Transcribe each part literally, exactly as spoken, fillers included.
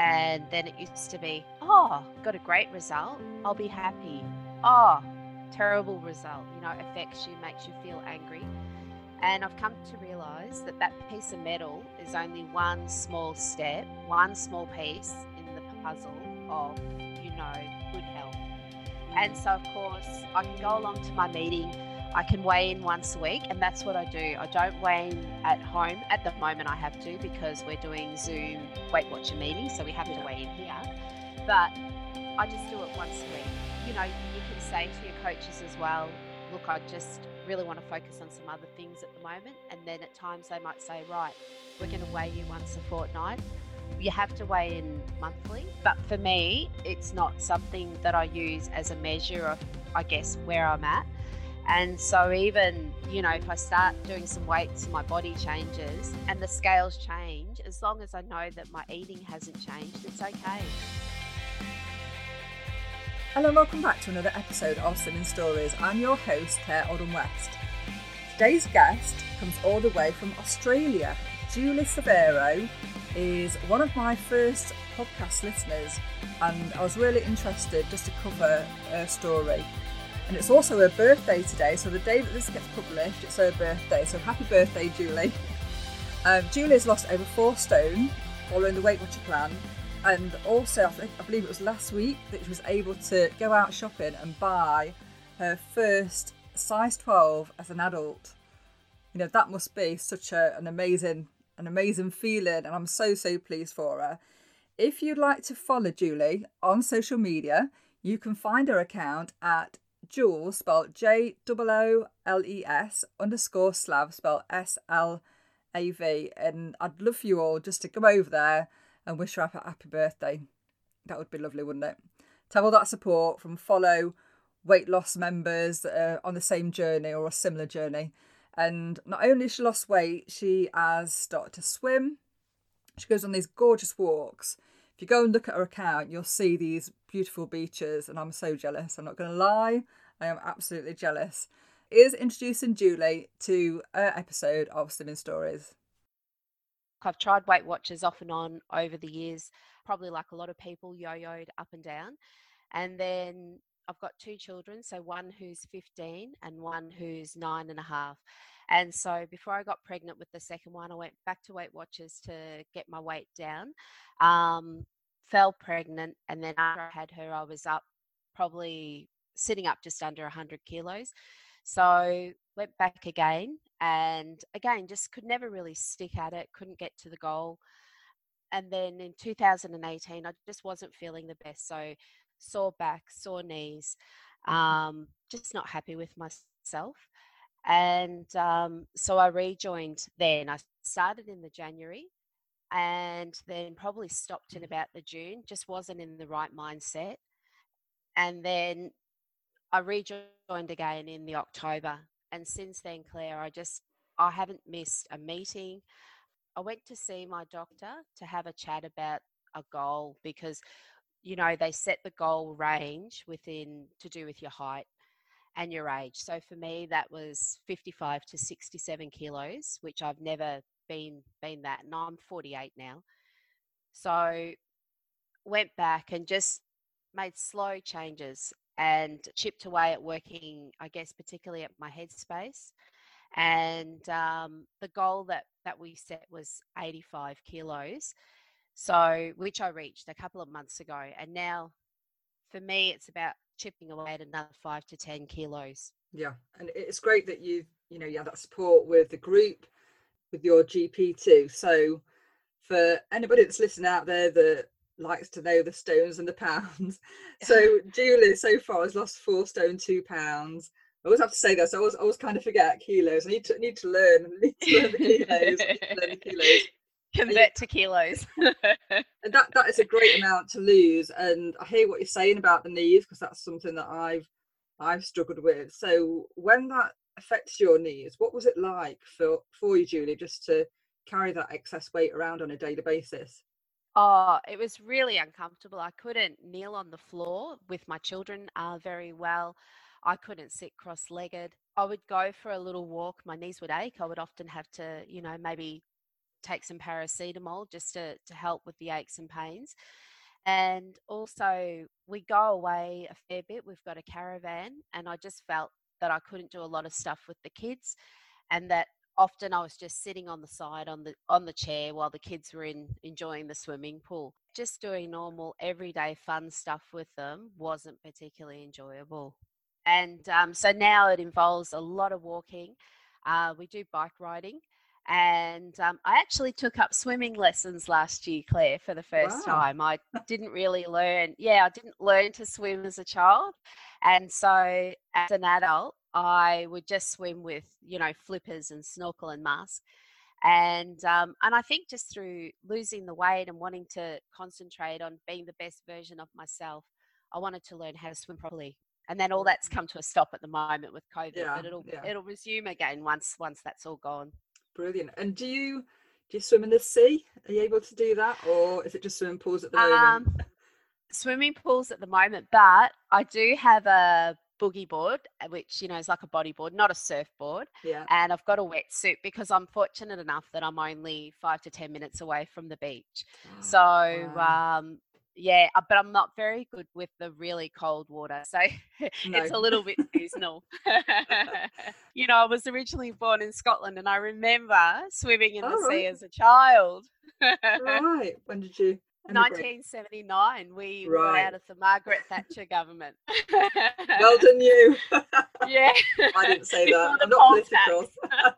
And then it used to be, oh, got a great result, I'll be happy. Oh, terrible result, you know, affects you, makes you feel angry. And I've come to realize that that piece of metal is only one small step, one small piece in the puzzle of, you know, good health. And so, of course, I can go along to my meeting. I can weigh in once a week, and that's what I do. I don't weigh in at home. At the moment, I have to because we're doing Zoom Weight Watcher meetings, so we have yeah. to weigh in here. But I just do it once a week. You know, you can say to your coaches as well, look, I just really want to focus on some other things at the moment. And then at times they might say, right, we're going to weigh you once a fortnight. You have to weigh in monthly. But for me, it's not something that I use as a measure of, I guess, where I'm at. And so even, you know, if I start doing some weights, my body changes and the scales change. As long as I know that my eating hasn't changed, it's okay. Hello, welcome back to another episode of Slimming Stories. I'm your host, Claire Odom West. Today's guest comes all the way from Australia. Julie Severo is one of my first podcast listeners, and I was really interested just to cover her story. And it's also her birthday today, so the day that this gets published, it's her birthday. So happy birthday, Julie. Um, Julie's lost over four stone following the Weight Watcher plan. And also, I, think, I believe it was last week that she was able to go out shopping and buy her first size twelve as an adult. You know, that must be such a, an amazing, an amazing feeling. And I'm so, so pleased for her. If you'd like to follow Julie on social media, you can find her account at Jules, spelled J O O L E S underscore Slav, spelled S L A V. And I'd love for you all just to come over there and wish her a happy birthday. That would be lovely, wouldn't it? To have all that support from fellow weight loss members that are on the same journey or a similar journey. And not only has she lost weight, she has started to swim. She goes on these gorgeous walks. If you go and look at her account, you'll see these beautiful beaches, and I'm so jealous. I'm not going to lie. I am absolutely jealous. Here's introducing Julie to an episode of Slimming Stories. I've tried Weight Watchers off and on over the years, probably like a lot of people, yo-yoed up and down. And then I've got two children, so one who's fifteen and one who's nine and a half. And so before I got pregnant with the second one, I went back to Weight Watchers to get my weight down, um, fell pregnant. And then after I had her, I was up probably sitting up just under one hundred kilos. So went back again and again, just could never really stick at it, couldn't get to the goal. And then in two thousand eighteen, I just wasn't feeling the best. So sore back, sore knees, um, just not happy with myself. And um, so I rejoined then. I started in the January and then probably stopped in about the June, just wasn't in the right mindset. And then I rejoined again in the October. And since then, Claire, I just, I haven't missed a meeting. I went to see my doctor to have a chat about a goal because, you know, they set the goal range within to do with your height and your age. So for me, that was fifty-five to sixty-seven kilos, which I've never been been that. And I'm forty-eight now. So went back and just made slow changes and chipped away at working, I guess, particularly at my headspace. And um, the goal that, that we set was eighty-five kilos, so which I reached a couple of months ago. And now for me, it's about chipping away at another five to ten kilos. Yeah. And it's great that you, you know, you have that support with the group, with your G P too. So for anybody that's listening out there that likes to know the stones and the pounds. So Julie so far has lost four stone, two pounds. I always have to say that. So I always, I always kind of forget kilos. I need to, need to learn. I need to learn the kilos. learn the kilos. Convert to kilos. And that, that is a great amount to lose. And I hear what you're saying about the knees, because that's something that I've I've struggled with. So when that affects your knees, what was it like for, for you, Julie, just to carry that excess weight around on a daily basis? Oh, it was really uncomfortable. I couldn't kneel on the floor with my children uh, very well. I couldn't sit cross-legged. I would go for a little walk. My knees would ache. I would often have to, you know, maybe take some paracetamol just to, to help with the aches and pains. And also we go away a fair bit. We've got a caravan, and I just felt that I couldn't do a lot of stuff with the kids, and that often I was just sitting on the side on the on the chair while the kids were in enjoying the swimming pool. Just doing normal everyday fun stuff with them wasn't particularly enjoyable. And um, so now it involves a lot of walking. Uh, we do bike riding. And um, I actually took up swimming lessons last year, Claire, for the first wow. time. I didn't really learn. Yeah, I didn't learn to swim as a child. And so as an adult, I would just swim with, you know, flippers and snorkel and mask. And um, and I think just through losing the weight and wanting to concentrate on being the best version of myself, I wanted to learn how to swim properly. And then all that's come to a stop at the moment with COVID, yeah, but it'll yeah. it'll resume again once once that's all gone. Brilliant. And do you do you swim in the sea? Are you able to do that, or is it just swimming pools at the moment? Um, swimming pools at the moment, but I do have a boogie board, which, you know, is like a bodyboard, not a surfboard. Yeah. And I've got a wetsuit because I'm fortunate enough that I'm only five to ten minutes away from the beach. Oh, so, wow. um, yeah, but I'm not very good with the really cold water. So no. It's a little bit seasonal. You know, I was originally born in Scotland, and I remember swimming in oh, the right. sea as a child. Right. When did you? nineteen seventy-nine we right. were out of the Margaret Thatcher government. Well done you. Yeah. I didn't say before that. I'm not political.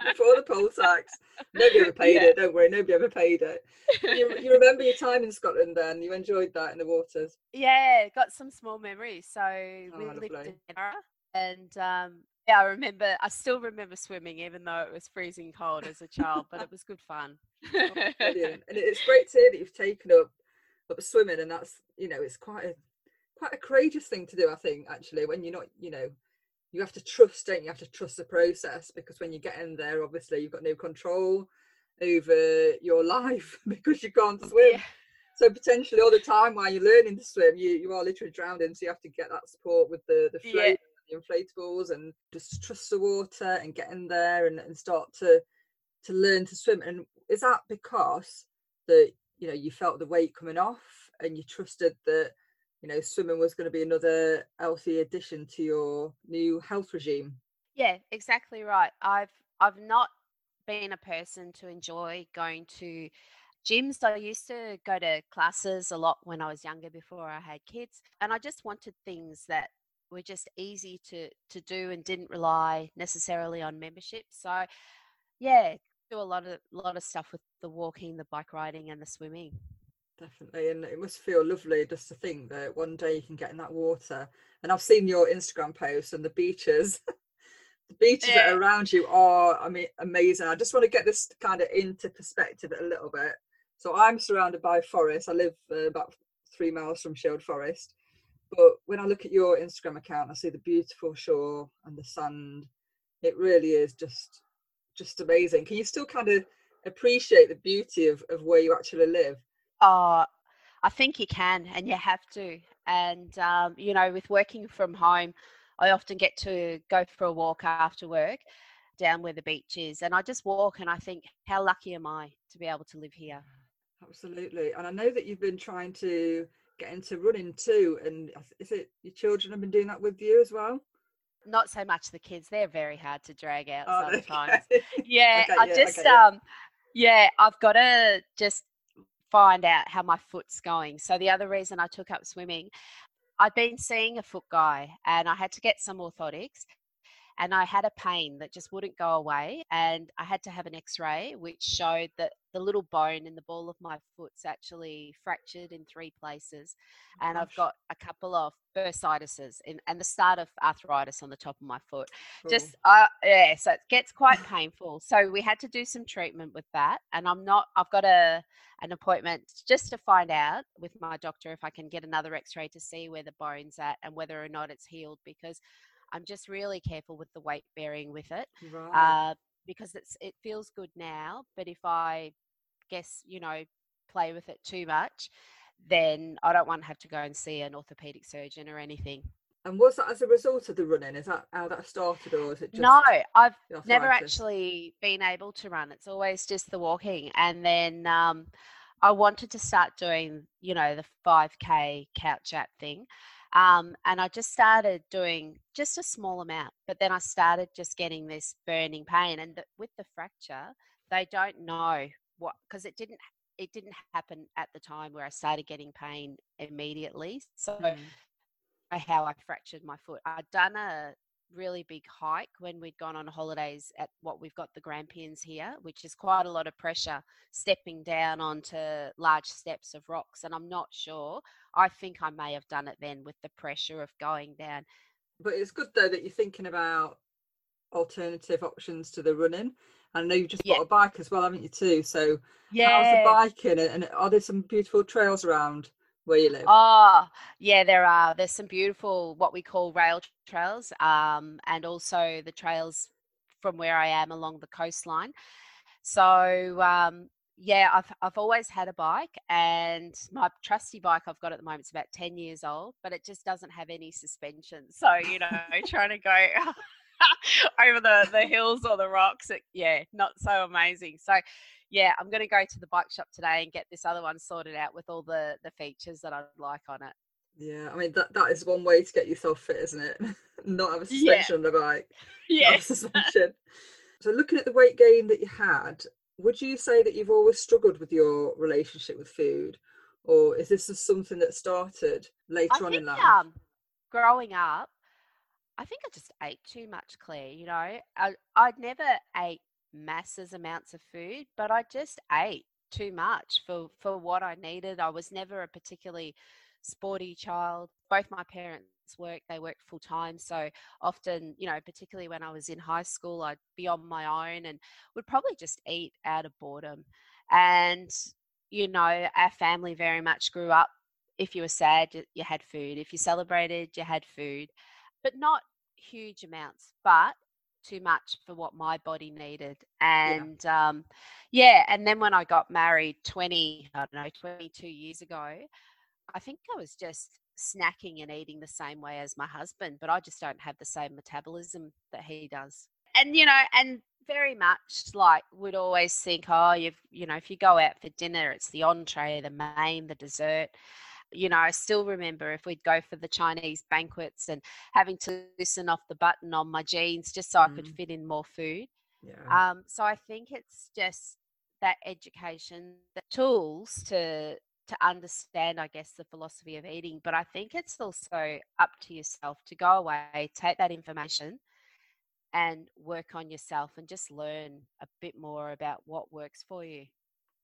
Before the poll tax. Nobody ever paid yeah. it, don't worry, nobody ever paid it. You, you remember your time in Scotland then? You enjoyed that in the waters? Yeah, got some small memories. So oh, we lovely. lived in Edinburgh, and um, yeah, I remember, I still remember swimming, even though it was freezing cold as a child, but it was good fun. Oh, brilliant. And it's great to hear that you've taken up But swimming, and that's, you know, it's quite a quite a courageous thing to do, I think, actually, when you're not, you know, you have to trust, don't you? You have to trust the process, because when you get in there, obviously you've got no control over your life because you can't swim. Yeah. So potentially all the time while you're learning to swim, you, you are literally drowning, so you have to get that support with the, the float, yeah. and the inflatables, and just trust the water and get in there and, and start to to learn to swim. And is that because the you know, you felt the weight coming off, and you trusted that, you know, swimming was going to be another healthy addition to your new health regime? Yeah, exactly right. I've I've not been a person to enjoy going to gyms. I used to go to classes a lot when I was younger before I had kids, and I just wanted things that were just easy to to do and didn't rely necessarily on membership. So, yeah. do a lot of lot of stuff with the walking, the bike riding and the swimming. Definitely. And it must feel lovely just to think that one day you can get in that water. And I've seen your Instagram posts, and the beaches the beaches yeah. that are around you are, I mean, amazing. I just want to get this kind of into perspective a little bit. So I'm surrounded by forest. I live uh, about three miles from Shield Forest, but when I look at your Instagram account, I see the beautiful shore and the sand. It really is just just amazing. Can you still kind of appreciate the beauty of, of where you actually live? Oh, I think you can, and you have to. And um, you know, with working from home, I often get to go for a walk after work down where the beach is, and I just walk and I think, how lucky am I to be able to live here? Absolutely. And I know that you've been trying to get into running too, and is it your children have been doing that with you as well? Not so much the kids, they're very hard to drag out oh, sometimes. Okay. Yeah, okay, I yeah, just, okay, yeah. um, yeah, I've got to just find out how my foot's going. So the other reason I took up swimming, I'd been seeing a foot guy, and I had to get some orthotics, and I had a pain that just wouldn't go away. And I had to have an x-ray, which showed that the little bone in the ball of my foot's actually fractured in three places. Oh, and gosh. I've got a couple of bursitis in, and the start of arthritis on the top of my foot. Cool. Just, uh, yeah, so it gets quite painful. So we had to do some treatment with that. And I'm not, I've got a an appointment just to find out with my doctor if I can get another x-ray to see where the bone's at and whether or not it's healed, because I'm just really careful with the weight bearing with it, right. uh, because it's it feels good now. But if I guess, you know, play with it too much, then I don't want to have to go and see an orthopedic surgeon or anything. And was that as a result of the running? Is that how that started, or is it just? No, I've never actually been able to run. It's always just the walking. And then um, I wanted to start doing, you know, the five K couch app thing. Um, and I just started doing just a small amount, but then I started just getting this burning pain. And the, with the fracture, they don't know what, because it didn't it didn't happen at the time where I started getting pain immediately. So mm. how I fractured my foot. I'd done a really big hike when we'd gone on holidays at what we've got the Grampians here, which is quite a lot of pressure stepping down onto large steps of rocks. And I'm not sure. I think I may have done it then with the pressure of going down. But it's good though that you're thinking about alternative options to the running. I know you've just yeah. bought a bike as well, haven't you too? So yeah. how's the biking? And are there some beautiful trails around where you live? Oh, yeah, there are. There's some beautiful, what we call rail trails, um, and also the trails from where I am along the coastline. So, um, yeah, I've I've always had a bike, and my trusty bike I've got at the moment is about ten years old, but it just doesn't have any suspension. So, you know, trying to go over the, the hills or the rocks, it, yeah, not so amazing. So, yeah, I'm going to go to the bike shop today and get this other one sorted out with all the, the features that I'd like on it. Yeah, I mean, that, that is one way to get yourself fit, isn't it? Not have a suspension yeah. on the bike. Yes. Suspension. So looking at the weight gain that you had, would you say that you've always struggled with your relationship with food? Or is this just something that started later I on think, in life? Um, growing up, I think I just ate too much, Claire. You know, I, I'd never ate masses amounts of food, but I just ate too much for for what I needed. I was never a particularly sporty child. Both my parents worked, they worked full time, so often, you know, particularly when I was in high school, I'd be on my own and would probably just eat out of boredom. And, you know, our family very much grew up, if you were sad, you had food, if you celebrated, you had food, but not huge amounts, but too much for what my body needed. And yeah. um yeah and then when I got married twenty I don't know twenty-two years ago, I think I was just snacking and eating the same way as my husband, but I just don't have the same metabolism that he does. And, you know, and very much like would always think, oh, you've, you know, if you go out for dinner, it's the entree, the main, the dessert. You know, I still remember if we'd go for the Chinese banquets and having to loosen off the button on my jeans just so mm. I could fit in more food. Yeah. Um, so I think it's just that education, the tools to to understand, I guess, the philosophy of eating. But I think it's also up to yourself to go away, take that information and work on yourself and just learn a bit more about what works for you.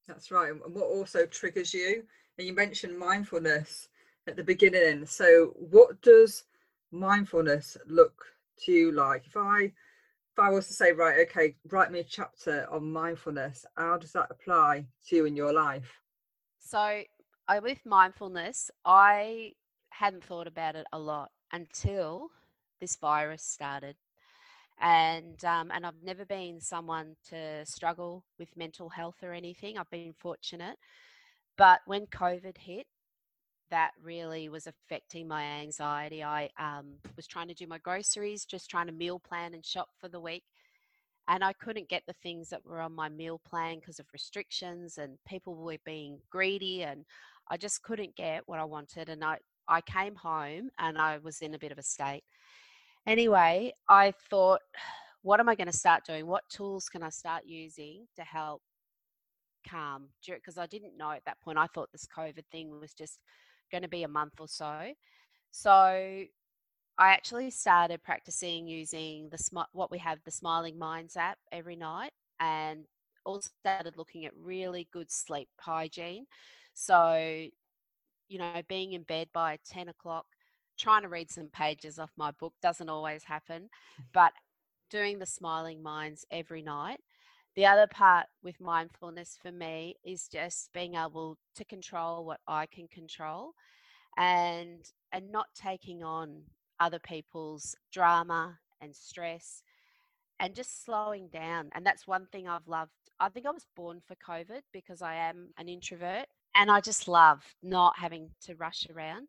That's right. And what also triggers you? And you mentioned mindfulness at the beginning. So what does mindfulness look to you like? If I if I was to say, right, okay, write me a chapter on mindfulness, how does that apply to you in your life? So I, with mindfulness, I hadn't thought about it a lot until this virus started. And um, and I've never been someone to struggle with mental health or anything. I've been fortunate. But when COVID hit, that really was affecting my anxiety. I um, was trying to do my groceries, just trying to meal plan and shop for the week. And I couldn't get the things that were on my meal plan because of restrictions and people were being greedy, and I just couldn't get what I wanted. And I, I came home and I was in a bit of a state. Anyway, I thought, what am I going to start doing? What tools can I start using to help calm? Because I didn't know at that point. I thought this COVID thing was just going to be a month or so. So I actually started practicing using the what we have, the Smiling Minds app every night, and also started looking at really good sleep hygiene. So, you know, being in bed by ten o'clock, trying to read some pages off my book, doesn't always happen, but doing the Smiling Minds every night. The other part with mindfulness for me is just being able to control what I can control, and and not taking on other people's drama and stress, and just slowing down. And that's one thing I've loved. I think I was born for COVID because I am an introvert, and I just love not having to rush around.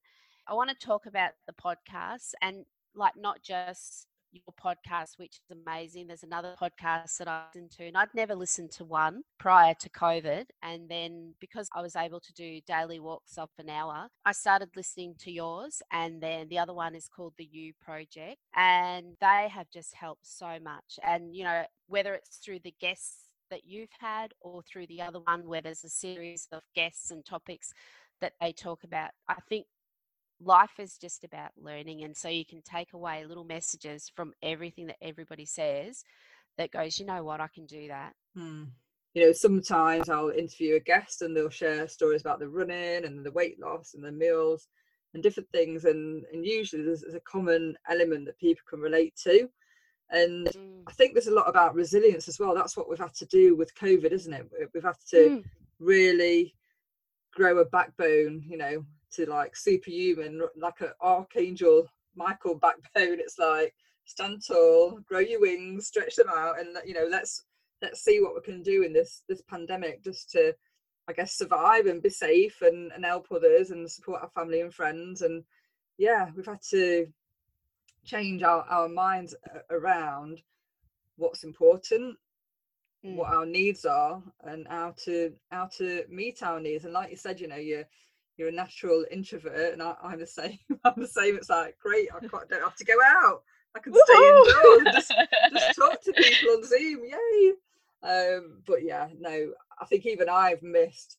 I want to talk about the podcast, and like not just your podcast, which is amazing. There's another podcast that I listened to, and I'd never listened to one prior to COVID. And then because I was able to do daily walks of an hour, I started listening to yours. And then the other one is called The You Project, and they have just helped so much. And, you know, whether it's through the guests that you've had or through the other one where there's a series of guests and topics that they talk about, I think life is just about learning. And so you can take away little messages from everything that everybody says that goes, you know what, I can do that. Hmm. You know, sometimes I'll interview a guest and they'll share stories about the running and the weight loss and the meals and different things. And, and usually there's, there's a common element that people can relate to. And mm. I think there's a lot about resilience as well. That's what we've had to do with COVID, isn't it? We've had to mm. really grow a backbone, you know, to like superhuman, like an archangel Michael backbone. It's like stand tall, grow your wings, stretch them out, and you know, let's let's see what we can do in this this pandemic, just to, I guess, survive and be safe and, and help others and support our family and friends. And yeah, we've had to change our, our minds around what's important, mm. what our needs are, and how to how to meet our needs. And like you said, you know, you're You're a natural introvert, and I, I'm the same. I'm the same. It's like, great, I don't have to go out. I can Woo-hoo! stay indoors and just, just talk to people on Zoom. Yay! Um, but yeah, no, I think even I've missed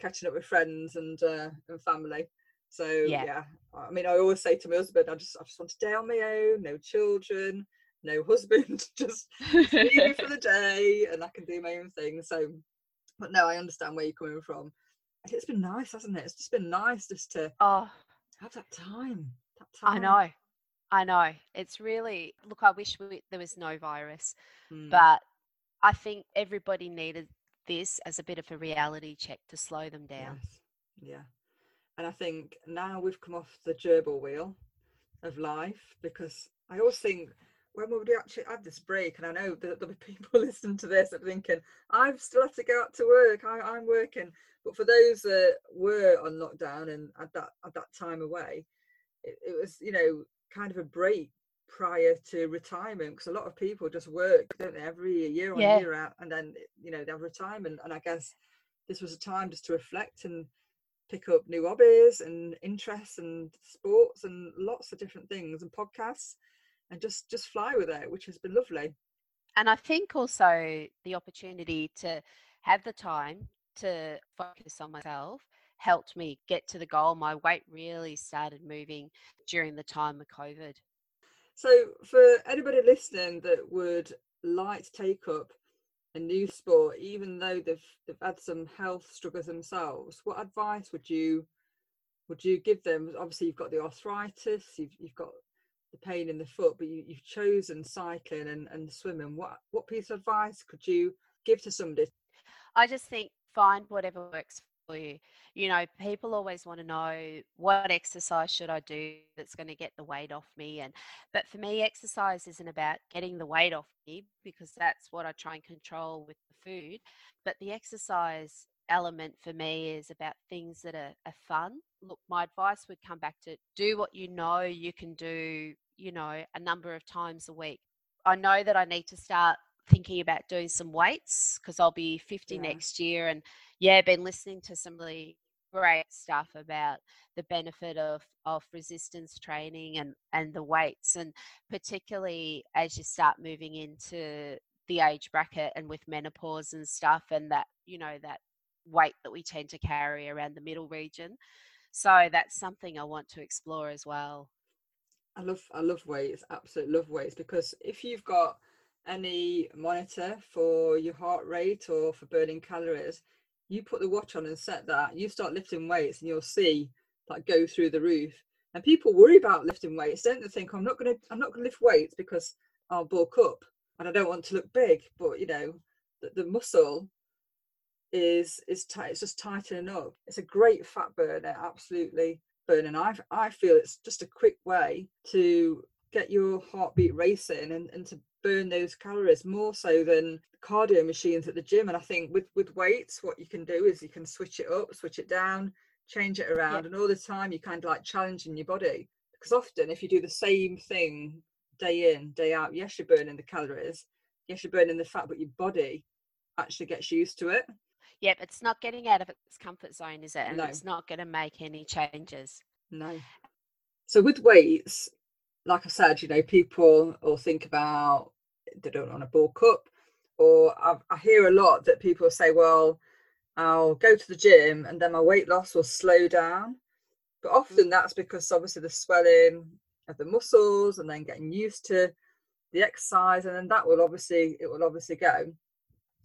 catching up with friends and uh, and family. So yeah. yeah, I mean, I always say to my husband, I just I just want to stay on my own, no children, no husband, just leave me for the day, and I can do my own thing. So, but no, I understand where you're coming from. It's been nice, hasn't it? It's just been nice just to oh, have that time, that time. I know. I know. It's really, look, I wish we, there was no virus, mm. but I think everybody needed this as a bit of a reality check to slow them down. Yes. Yeah. And I think now we've come off the gerbil wheel of life, because I always think, when would we actually have this break? And I know that there'll be people listening to this that are thinking, I've still had to go out to work, I, I'm working. But for those that were on lockdown and had that had that time away, it, it was, you know, kind of a break prior to retirement, because a lot of people just work, don't they, every year on yeah. year out, and then, you know, they have retirement. And I guess this was a time just to reflect and pick up new hobbies and interests and sports and lots of different things and podcasts. And just, just fly with it, which has been lovely. And I think also the opportunity to have the time to focus on myself helped me get to the goal. My weight really started moving during the time of COVID. So for anybody listening that would like to take up a new sport, even though they've, they've had some health struggles themselves, what advice would you would you give them? Obviously, you've got the arthritis, you've, you've got the pain in the foot, but you, you've chosen cycling and, and swimming. What what piece of advice could you give to somebody? I just think find whatever works for you. You know, people always want to know, what exercise should I do that's going to get the weight off me? And but for me, exercise isn't about getting the weight off me, because that's what I try and control with the food. But the exercise element for me is about things that are, are fun. Look, my advice would come back to do what you know you can do, you know, a number of times a week. I know that I need to start thinking about doing some weights, because I'll be fifty yeah. next year. And yeah, been listening to some really great stuff about the benefit of, of resistance training and, and the weights. And particularly as you start moving into the age bracket and with menopause and stuff, and that, you know, that weight that we tend to carry around the middle region. So that's something I want to explore as well. I love I love weights, absolutely love weights, because if you've got any monitor for your heart rate or for burning calories, you put the watch on and set that, you start lifting weights and you'll see that go through the roof. And people worry about lifting weights, don't they? Think, I'm not gonna I'm not gonna lift weights because I'll bulk up and I don't want to look big. But you know, the, the muscle is is tight, it's just tightening up. It's a great fat burner, absolutely burning. I I feel it's just a quick way to get your heartbeat racing and, and to burn those calories, more so than cardio machines at the gym. And I think with with weights, what you can do is you can switch it up, switch it down, change it around. Yeah. And all the time you're kind of like challenging your body, because often if you do the same thing day in, day out, yes, you're burning the calories, yes, you're burning the fat, but your body actually gets used to it. Yep, it's not getting out of its comfort zone, is it? And no. It's not going to make any changes. No. So with weights, like I said, you know, people all think about they don't want to bulk up, or I, I hear a lot that people say, well, I'll go to the gym and then my weight loss will slow down. But often that's because obviously the swelling of the muscles and then getting used to the exercise, and then that will obviously, it will obviously go.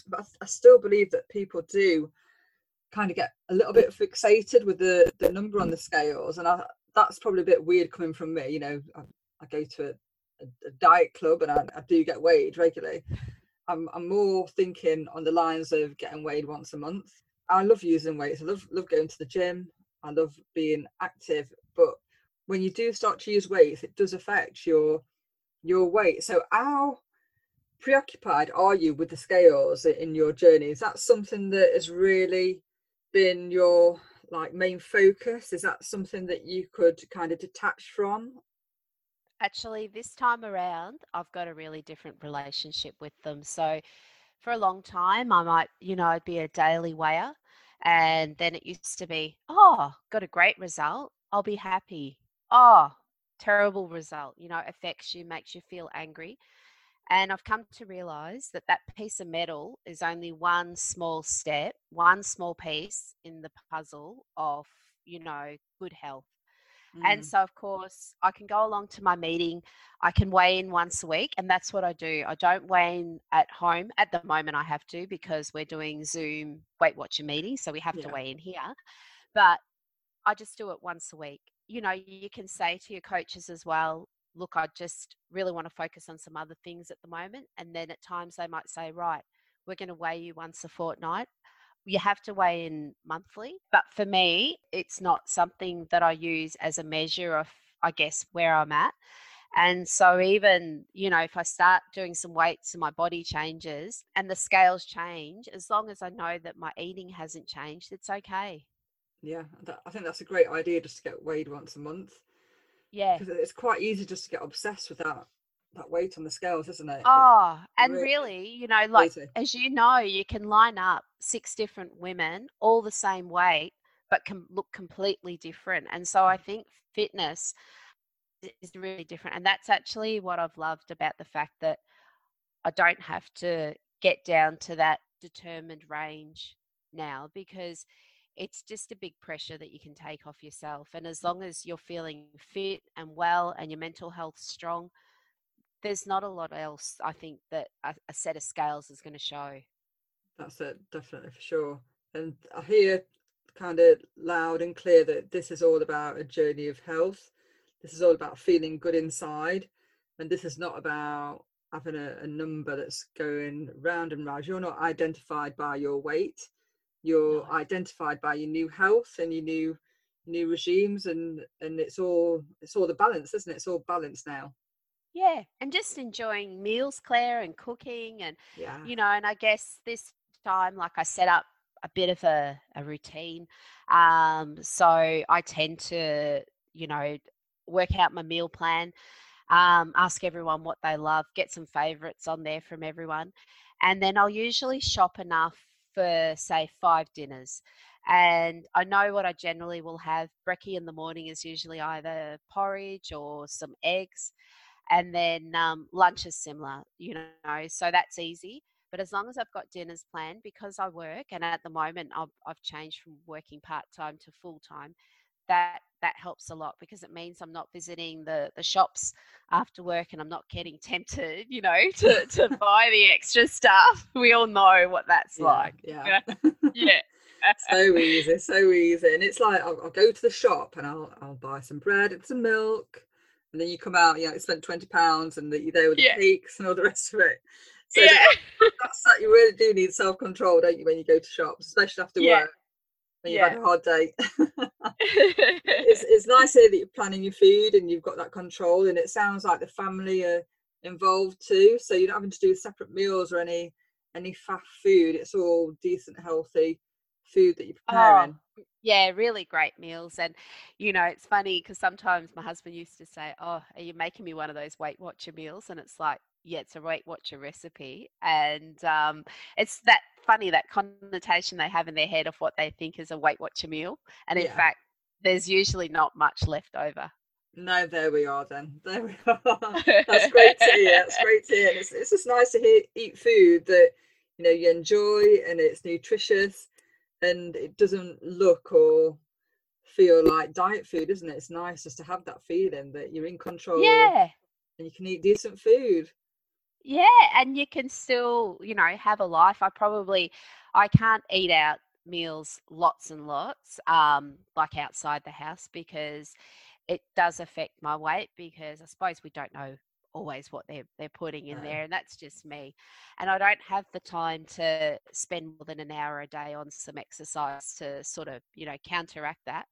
But I, I still believe that people do kind of get a little bit fixated with the, the number on the scales. And I, that's probably a bit weird coming from me. You know, I, I go to a, a diet club and I, I do get weighed regularly. I'm, I'm more thinking on the lines of getting weighed once a month. I love using weights. I love, love going to the gym. I love being active. But when you do start to use weights, it does affect your your weight. So how preoccupied are you with the scales in your journey? Is that something that has really been your like main focus? Is that something that you could kind of detach from? Actually, this time around, I've got a really different relationship with them. So for a long time, I might, you know, I'd be a daily weigher. And then it used to be, oh, got a great result, I'll be happy. Oh, terrible result, you know, affects you, makes you feel angry. And I've come to realize that that piece of metal is only one small step, one small piece in the puzzle of, you know, good health. And so, of course, I can go along to my meeting. I can weigh in once a week, and that's what I do. I don't weigh in at home. At the moment, I have to, because we're doing Zoom Weight Watcher meetings, so we have yeah. to weigh in here. But I just do it once a week. You know, you can say to your coaches as well, look, I just really want to focus on some other things at the moment. And then at times they might say, right, we're going to weigh you once a fortnight. You have to weigh in monthly, but for me, it's not something that I use as a measure of, I guess, where I'm at. And so even, you know, if I start doing some weights and my body changes and the scales change, as long as I know that my eating hasn't changed, it's okay. Yeah, that, I think that's a great idea, just to get weighed once a month. Yeah. Because it's quite easy just to get obsessed with that. That weight on the scales, isn't it? Oh, and really, really you know, like, crazy. As you know, you can line up six different women, all the same weight, but can look completely different. And so I think fitness is really different. And that's actually what I've loved about the fact that I don't have to get down to that determined range now, because it's just a big pressure that you can take off yourself. And as long as you're feeling fit and well and your mental health strong, there's not a lot else, I think, that a, a set of scales is going to show. That's it, definitely, for sure. And I hear kind of loud and clear that this is all about a journey of health. This is all about feeling good inside. And this is not about having a, a number that's going round and round. You're not identified by your weight. You're no. identified by your new health and your new new regimes. And, and it's all it's all the balance, isn't it? It's all balance now. Yeah, and just enjoying meals, Claire, and cooking and, yeah. you know, and I guess this time, like I set up a bit of a, a routine. Um, so I tend to, you know, work out my meal plan, um, ask everyone what they love, get some favourites on there from everyone. And then I'll usually shop enough for, say, five dinners. And I know what I generally will have. Brekkie in the morning is usually either porridge or some eggs. And then um, lunch is similar, you know, so that's easy. But as long as I've got dinners planned, because I work, and at the moment I've, I've changed from working part-time to full-time, that that helps a lot, because it means I'm not visiting the, the shops after work and I'm not getting tempted, you know, to, to buy the extra stuff. We all know what that's yeah, like. Yeah. yeah. So easy, so easy. And it's like I'll, I'll go to the shop and I'll, I'll buy some bread and some milk. And then you come out, you know, spend twenty pounds and you're there with the yeah. cakes and all the rest of it. So yeah. that's that. You really do need self-control, don't you, when you go to shops, especially after yeah. work, when yeah. you've had a hard day. it's, it's nice here that you're planning your food and you've got that control, and it sounds like the family are involved too. So you're not having to do separate meals or any, any fast food. It's all decent, healthy food that you're preparing. Oh. Yeah, really great meals. And, you know, it's funny because sometimes my husband used to say, oh, are you making me one of those Weight Watcher meals? And it's like, yeah, it's a Weight Watcher recipe. And um, it's that funny, that connotation they have in their head of what they think is a Weight Watcher meal. And in yeah. fact, there's usually not much left over. No, there we are then. There we are. That's great to hear. That's great to hear. And it's, it's just nice to hear, eat food that, you know, you enjoy and it's nutritious and it doesn't look or feel like diet food, isn't it? It's nice just to have that feeling that you're in control. Yeah. And you can eat decent food. Yeah. And you can still, you know, have a life. I probably, I can't eat out meals lots and lots, um, like outside the house, because it does affect my weight, because I suppose we don't know always what they're they're putting in there, and that's just me. And I don't have the time to spend more than an hour a day on some exercise to sort of, you know, counteract that.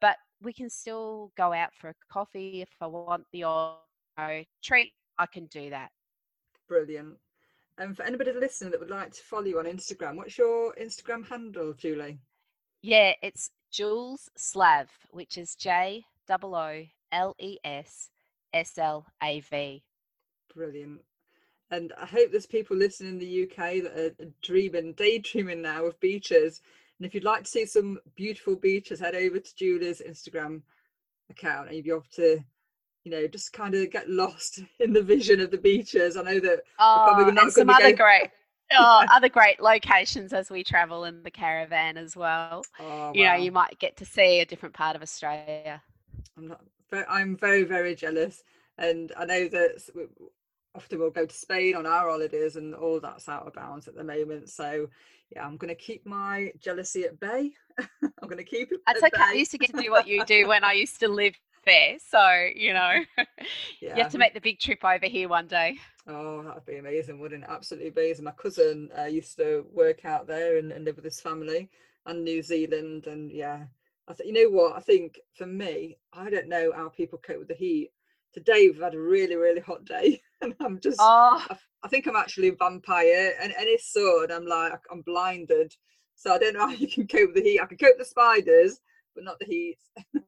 But we can still go out for a coffee if I want the odd, you know, treat. I can do that. Brilliant. And for anybody listening that would like to follow you on Instagram, what's your Instagram handle, Julie? Yeah, it's Jules Slav, which is J double O L E S S L A V. Brilliant. And I hope there's people listening in the U K that are dreaming, daydreaming now of beaches. And if you'd like to see some beautiful beaches, head over to Julie's Instagram account and you'll be able to, you know, just kind of get lost in the vision of the beaches. I know that oh, we're probably not going to go great. Oh, other great locations as we travel in the caravan as well. Oh, you wow. know, you might get to see a different part of Australia. I'm not, I'm very, very jealous. And I know that often we'll go to Spain on our holidays and all that's out of bounds at the moment. So, yeah, I'm going to keep my jealousy at bay. I'm going to keep it That's at okay. bay. I used to get to do what you do when I used to live there. So, you know, yeah. you have to make the big trip over here one day. Oh, that'd be amazing, wouldn't it? Absolutely amazing. My cousin uh, used to work out there and, and live with his family and New Zealand. And, yeah. I th- you know what, I think for me, I don't know how people cope with the heat. Today we've had a really, really hot day and I'm just, oh. I, I think I'm actually a vampire and any sun, I'm like, I'm blinded. So I don't know how you can cope with the heat. I can cope with the spiders, but not the heat.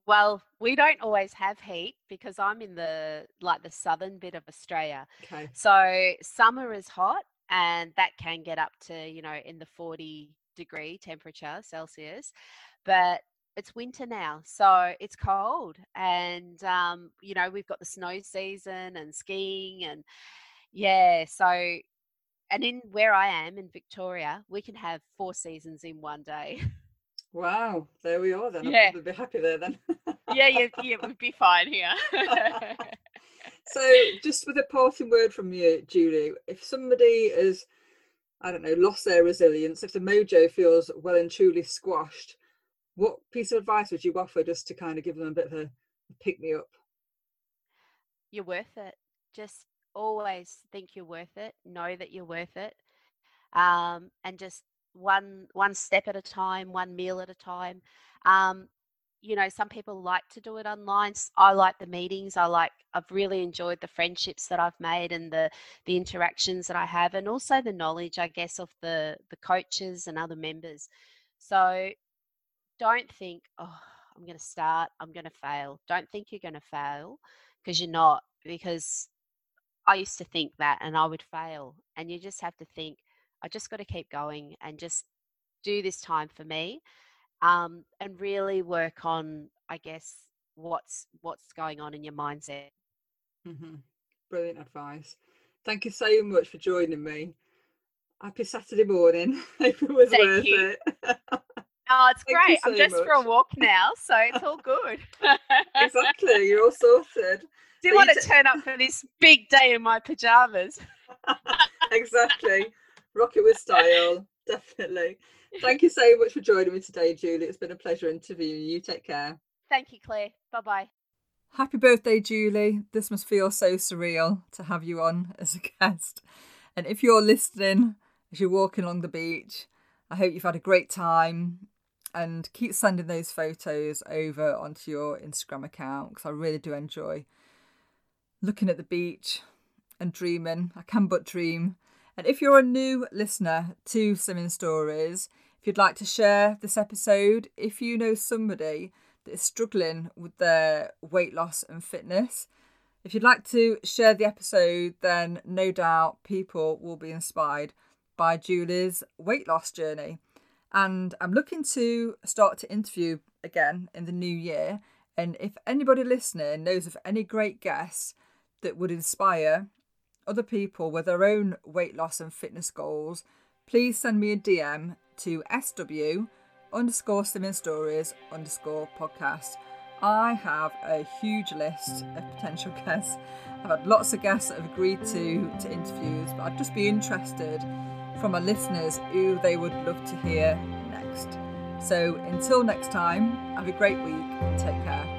Well, we don't always have heat because I'm in the, like the southern bit of Australia. Okay. So summer is hot and that can get up to, you know, in the forty degree temperature Celsius, but it's winter now, so it's cold and, um, you know, we've got the snow season and skiing and, yeah, so, and in where I am in Victoria, we can have four seasons in one day. Wow, there we are then. Yeah. I'll probably be happy there then. yeah, yeah, yeah, we'd be fine here. So just with a parting word from you, Julie, if somebody is, I don't know, lost their resilience, if the mojo feels well and truly squashed, what piece of advice would you offer just to kind of give them a bit of a pick-me-up? You're worth it. Just always think you're worth it. Know that you're worth it. Um, and just one one step at a time, one meal at a time. Um, you know, some people like to do it online. I like the meetings. I like, I've really enjoyed the friendships that I've made and the the interactions that I have, and also the knowledge, I guess, of the, the coaches and other members. So don't think, oh, I'm going to start, I'm going to fail. Don't think you're going to fail, because you're not, because I used to think that and I would fail. And you just have to think, I just got to keep going and just do this time for me, um, and really work on, I guess, what's what's going on in your mindset. Mm-hmm. Brilliant advice. Thank you so much for joining me. Happy Saturday morning. Hope it was Thank worth you. It. Oh, it's Thank great. So I'm just much. For a walk now, so it's all good. Exactly. You're all sorted. Do you want to t- turn up for this big day in my pajamas? Exactly. Rock it with style. Definitely. Thank you so much for joining me today, Julie. It's been a pleasure interviewing you. Take care. Thank you, Claire. Bye-bye. Happy birthday, Julie. This must feel so surreal to have you on as a guest. And if you're listening, as you're walking along the beach, I hope you've had a great time. And keep sending those photos over onto your Instagram account, because I really do enjoy looking at the beach and dreaming. I can but dream. And if you're a new listener to Slimming Stories, if If you'd like to share this episode, if you know somebody that is struggling with their weight loss and fitness, if you'd like to share the episode, then no doubt people will be inspired by Julie's weight loss journey. And I'm looking to start to interview again in the new year. And if anybody listening knows of any great guests that would inspire other people with their own weight loss and fitness goals, please send me a D M to SW underscore Slimming Stories underscore podcast. I have a huge list of potential guests. I've had lots of guests that have agreed to, to interviews, but I'd just be interested from our listeners who they would love to hear next. So until next time, have a great week and take care.